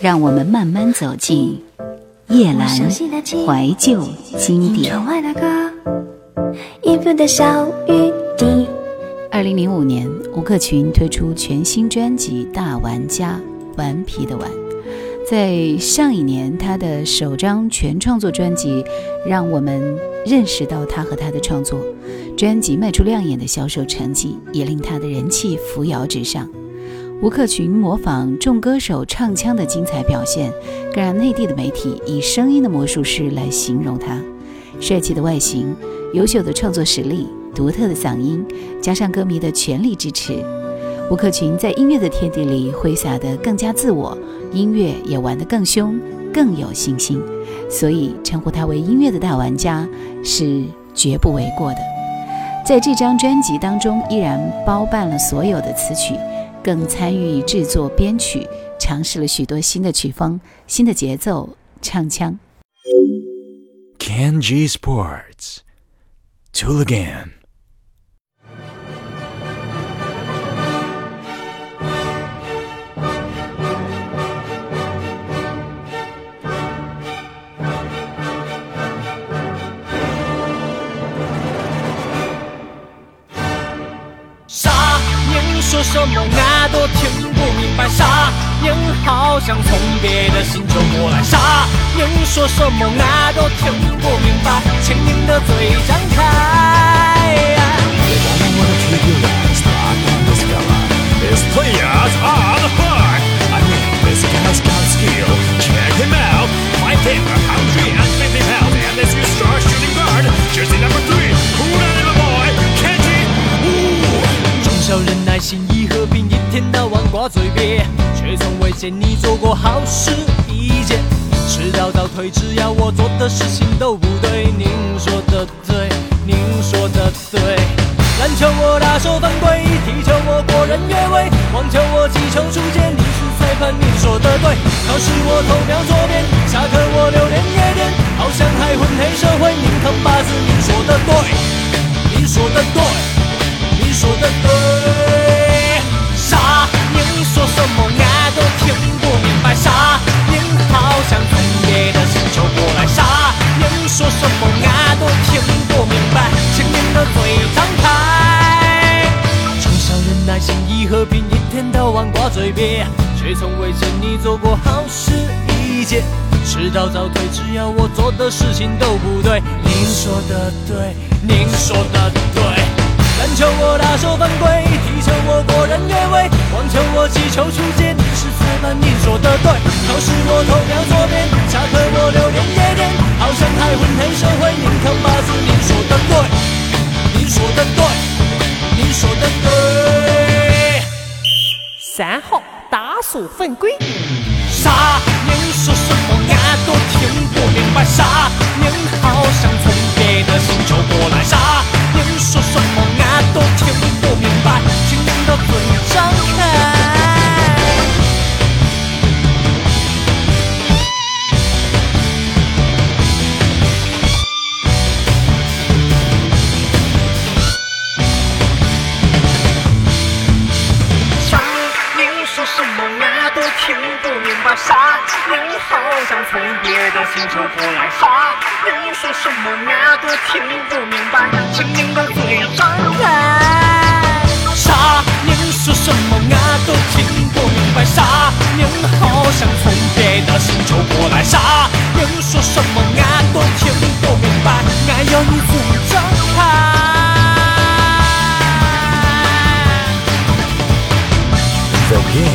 让我们慢慢走进夜阑怀旧经典。2005年，吴克群推出全新专辑《大玩家》，顽皮的玩。在上一年，他的首张全创作专辑让我们认识到他和他的创作，专辑卖出亮眼的销售成绩，也令他的人气扶摇直上。吴克群模仿众歌手唱腔的精彩表现，更让内地的媒体以声音的魔术师来形容他。帅气的外形，优秀的创作实力，独特的嗓音，加上歌迷的全力支持，吴克群在音乐的天地里挥洒得更加自我，音乐也玩得更凶，更有信心，所以称呼他为音乐的大玩家是绝不为过的。在这张专辑当中，依然包办了所有的词曲，更参与制作编曲，尝试了许多新的曲风、新的节奏、唱腔。 Kenji Sports Till Again。说什么俺都听不明白，傻宁好像从别的星球过来，傻宁说什么俺都听不明白，请您的嘴张开。His players are hard. I mean, this guy's got skill. Check him out. 550 pounds, and this is star shooting guard. Jersey number 3. Who that little boy? Kenji.少人耐心意和平，一天到晚挂嘴边，却从未见你做过好事一件。迟到倒退，只要我做的事情都不对。您说的对，您说的对。篮球我大手犯规，踢球我果然越位，网球我击球出界，你是裁判，您说的对。考试我投票左边，下课我留恋夜店，好像还混黑社会。您扛把子，您说的对，您说的对。你说的对，傻宁说什么俺都听不明白，傻宁好像从别的星球过来，傻宁说什么俺都听不明白，请您的嘴张开。从小人耐心义和平，一天到晚挂嘴边，却从未见你做过好事一件。迟到早退，只要我做的事情都不对。您说的对，您说的对。篮球我大手犯规，踢球我果然越位，网球我击球出界，你是裁判，您说的对。考试我投票左边，下课我留恋夜店，好像还混黑社会，您扛把子，您说的对，您说的对，您说的对。3号打手犯规，傻您说什么俺都听不明白，傻您好像从别的星球过来，傻您说什么俺都听不明白，请您的嘴张开。傻您说什么俺都听不明白，傻您好像从别的星球过来，傻您说什么俺都听不明白，请您的嘴张开。傻您说什么俺都听不明白，傻您好像从别的星球过来，傻您说什么俺都听不明白，俺要你嘴张开。From here your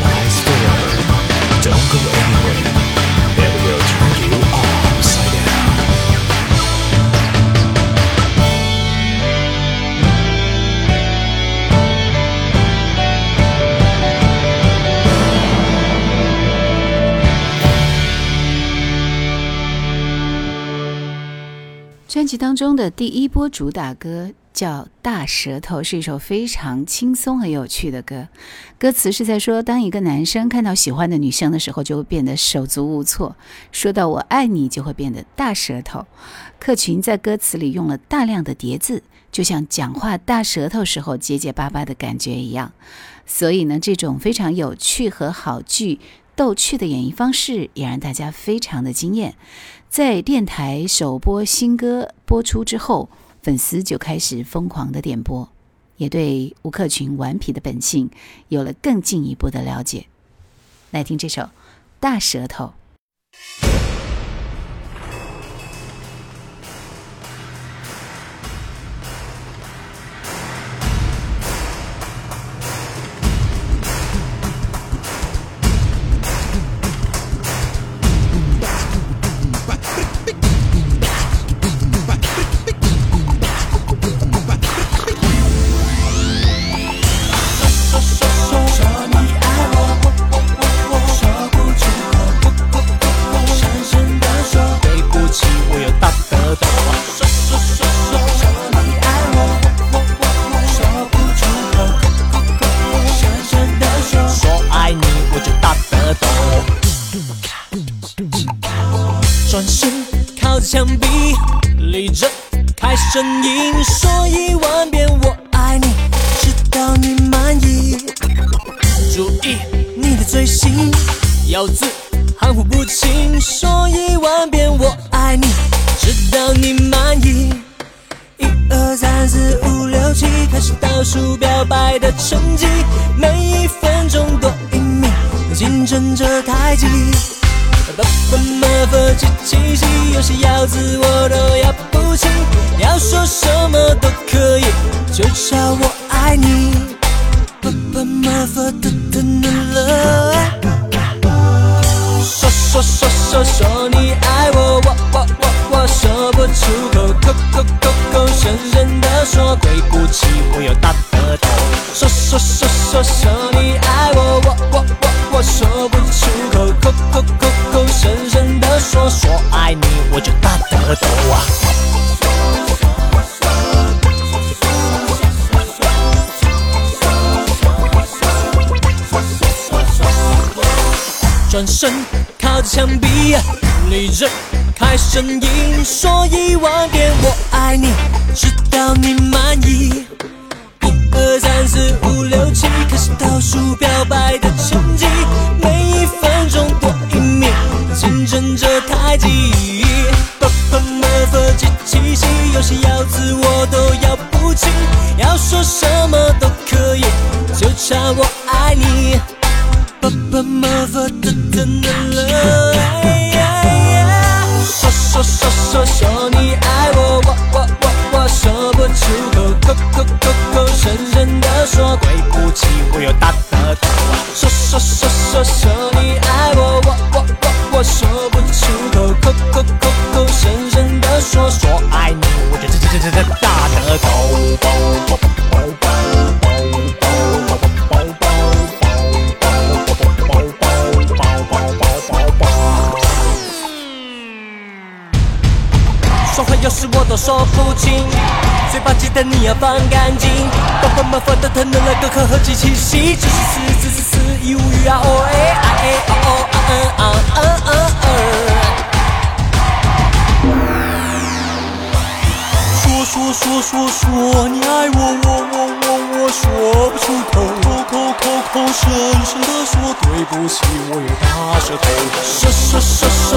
lies forever. Don't go anywhere. It will turn you upside down.专辑当中的第一波主打歌叫《大舌头》，是一首非常轻松很有趣的歌，歌词是在说，当一个男生看到喜欢的女生的时候，就会变得手足无措，说到我爱你就会变得大舌头。克群在歌词里用了大量的叠字，就像讲话大舌头时候结结巴巴的感觉一样，所以呢，这种非常有趣和好句逗趣的演绎方式也让大家非常的惊艳。在电台首播新歌播出之后，粉丝就开始疯狂的点播，也对吴克群顽皮的本性有了更进一步的了解。来听这首《大舌头》。转身靠着墙壁，立着开始呻吟，说10000遍我爱你，直到你满意。注意你的嘴型，咬字含糊不清，说10000遍我爱你，直到你满意。1、2、3、4、5、6、7，开始倒数表白的成绩，每1分钟多1秒，竞争着太极。777，有些咬字我都咬不清，要说什么都可以，就叫我爱你。说你爱我，我说不出口，深深的说，对不起，我有大舌头。说你爱我，我说不出口，深深的说，说爱你我就大舌头啊。转身靠着墙壁，立着开始呻吟，说10000遍我爱你，直到你满意。1、2、3、4、5、6、7，开始倒数表白的成绩，每1分钟多1秒，竞争着太极。777，有些咬字我都咬不清，要说什么都可以，就差我爱你。说你爱我，我说不出口，深深的说，对不起，我有大舌头。说你爱我，我说不出口，深深的说，说爱你，我就大舌头。说话有时我都说不清。嘴巴记得你要放干净，的疼的那个可和机器息，只是词一无语啊，哦哎啊哎哦哦啊嗯啊嗯啊说你爱我，我说不出口，深深的说，对不起，我有大舌头。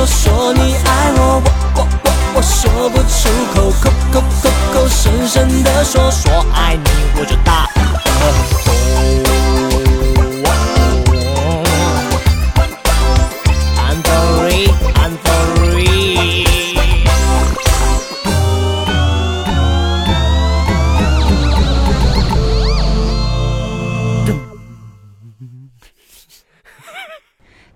说你爱我，我说不出口，深深的说，说爱你我就大舌头。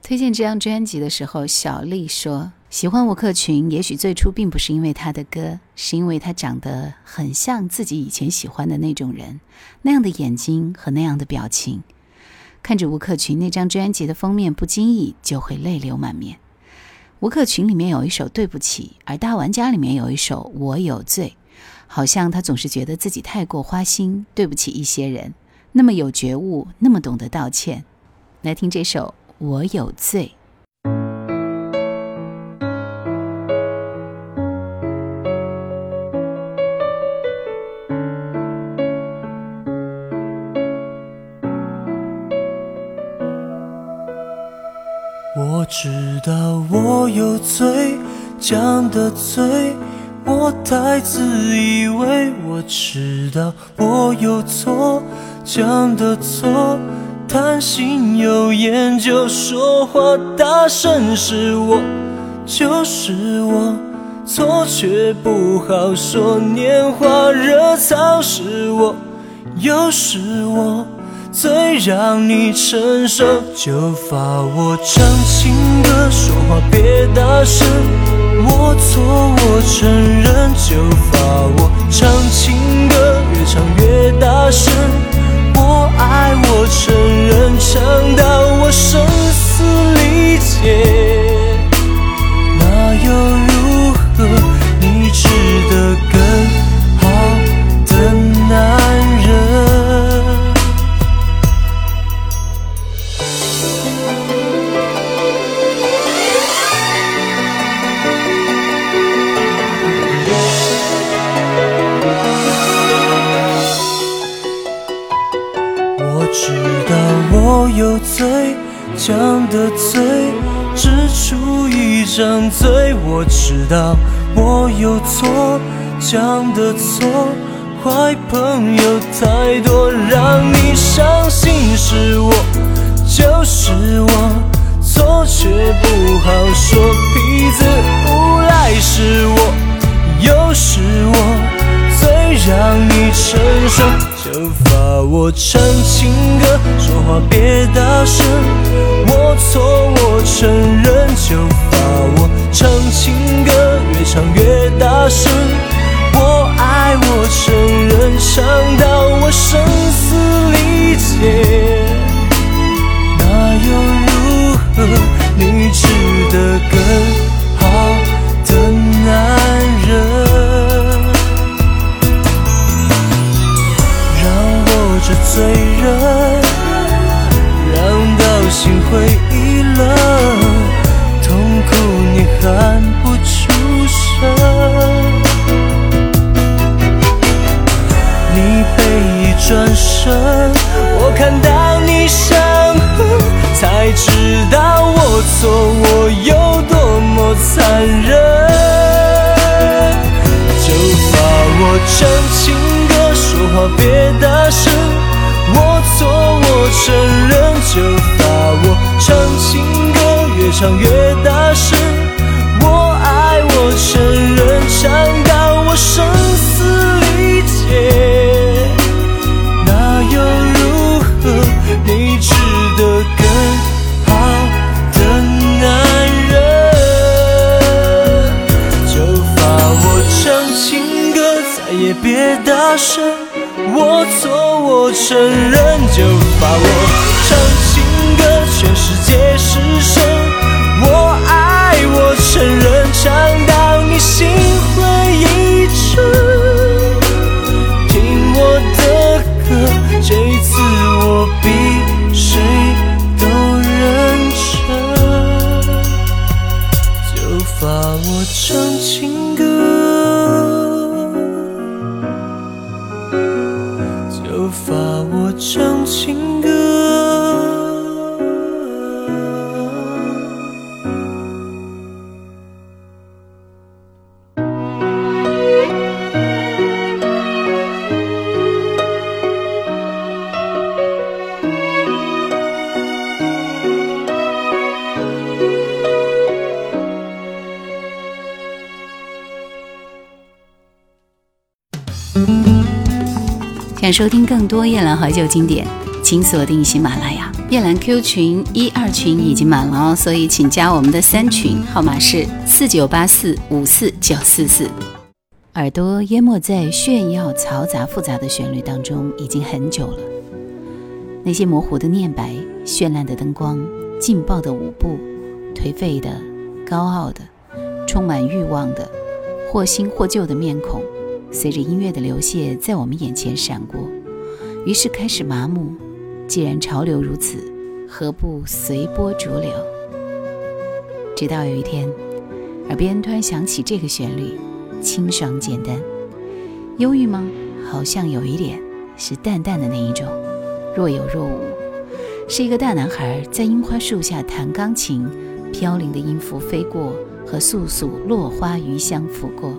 推荐这张专辑的时候，小丽说喜欢吴克群，也许最初并不是因为他的歌，是因为他长得很像自己以前喜欢的那种人，那样的眼睛和那样的表情。看着吴克群那张专辑的封面，不经意就会泪流满面。吴克群里面有一首《对不起》，而《大玩家》里面有一首《我有罪》，好像他总是觉得自己太过花心，对不起一些人，那么有觉悟，那么懂得道歉。来听这首《我有罪》。我知道我有罪，讲的罪，我太自以为。我知道我有错，讲的错，贪心有研究，说话大声，是我就是我，错却不好说，拈花惹草，是我又是我，最让你承受，就罚我唱情歌，说话别大声，我错我承认，就罚我唱情歌，越唱越大声，我爱我承认，唱到我声嘶力竭，那又如何？你值得更好的男人。知道我有罪，讲的罪，只出一张嘴。我知道我有错，讲的错，坏朋友太多，让你伤心，是我就是我，错却不好说，痞子无赖，是我又是我，最让你承受，就罚我唱情歌，说话别大声，我错我承认，就罚我唱情歌，越唱越大声，我爱我承认，唱到我声嘶力竭，那又如何？你值得更好的男人。这罪人让到心灰意冷，痛苦你喊不出声，你背一转身，我看到你伤痕，才知道我错，我有多么残忍，就罚我唱情歌，说话别大声，我错我承认，就罚我唱情歌，越唱越大声，我爱我承认，唱到我声嘶力竭，那又如何？你值得更好的男人，就罚我唱情歌，再也别大声，我错我承认，就罚我唱情歌，全世界失声，我爱我承认，唱到你心灰意冷，听我的歌，这一次我比谁都认真，就罚我唱情歌，罚我唱情歌，想收听更多夜兰怀旧经典，请锁定喜马拉雅。夜兰 Q 群12群已经满了哦，所以请加我们的3群，号码是4984-54944。耳朵淹没在炫耀、嘈杂、复杂的旋律当中已经很久了，那些模糊的念白、绚烂的灯光、劲爆的舞步、颓废的、高傲的、充满欲望的、或新或旧的面孔，随着音乐的流泻在我们眼前闪过，于是开始麻木，既然潮流如此，何不随波逐流？直到有一天，耳边突然响起这个旋律，清爽简单。忧郁吗？好像有一点，是淡淡的那一种，若有若无，是一个大男孩在樱花树下弹钢琴，飘零的音符飞过，和簌簌落花余香拂过，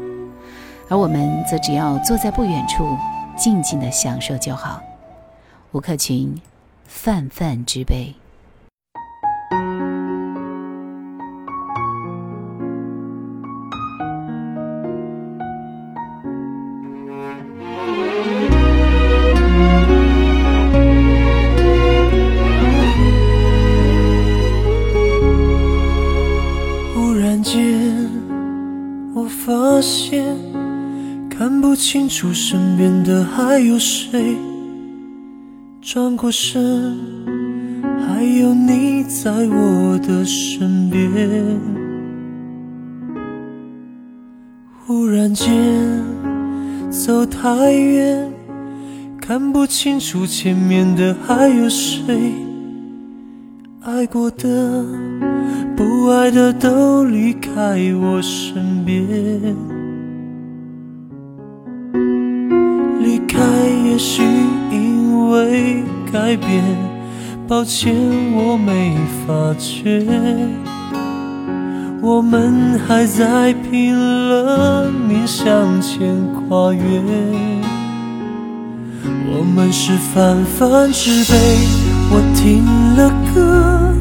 而我们则只要坐在不远处，静静地享受就好。吴克群，泛泛之辈。看不清楚身边的还有谁，转过身还有你在我的身边。忽然间走太远，看不清楚前面的还有谁，爱过的不爱的都离开我身边。也许因为改变，抱歉我没发觉，我们还在拼了命向前跨越。我们是泛泛之辈，我听了歌，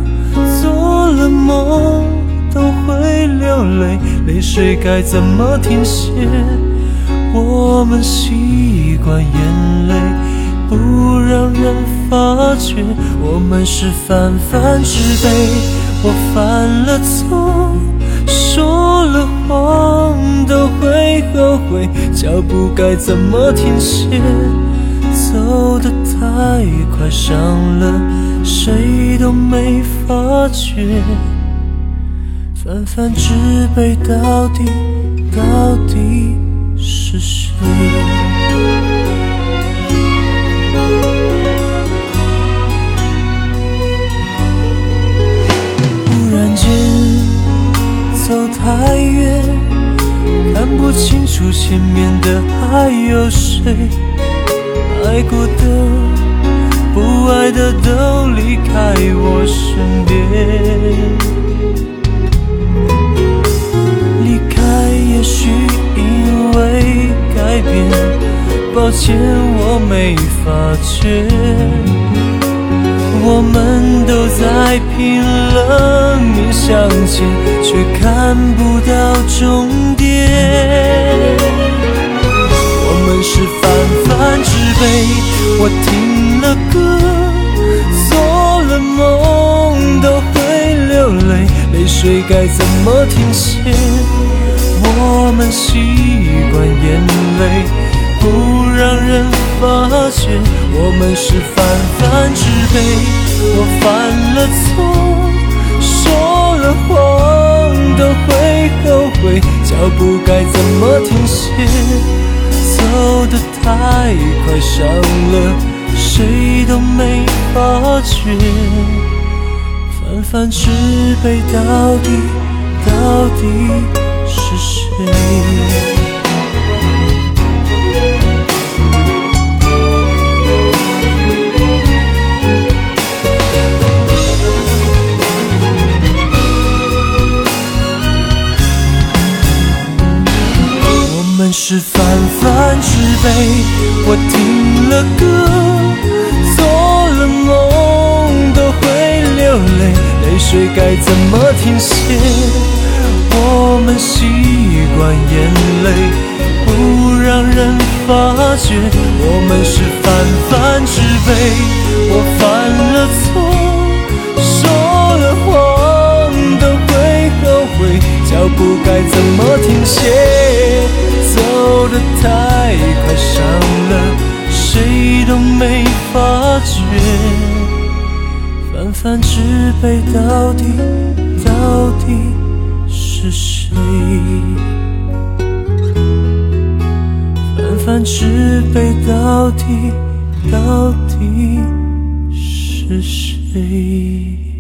做了梦都会流泪，泪水该怎么停歇？我们习惯眼泪不让人发觉，我们是泛泛之辈，我犯了错，说了谎都会后悔，脚步该怎么停歇？走得太快伤了谁都没发觉，泛泛之辈到底是谁？忽然间走太远，看不清楚前面的还有谁，爱过的不爱的都离开我身边。离开也许会改变，抱歉我没发觉，我们都在拼了命向前，却看不到终点。我们是泛泛之辈，我听了歌，做了梦都会流泪，泪水该怎么停歇？我们习惯眼泪不让人发觉，我们是泛泛之辈，我犯了错，说了谎都会后悔，脚步该怎么停歇？走得太快伤了谁都没发觉，泛泛之辈到底是谁？我们是泛泛之辈，我听了歌，做了梦都会流泪，泪水该怎么停歇？我们习惯眼泪不让人发觉，我们是泛泛之辈，我犯了错，说了谎都会后悔，脚步该怎么停歇？走得太快伤了谁都没发觉，泛泛之辈到底是谁？泛泛之辈到底是谁？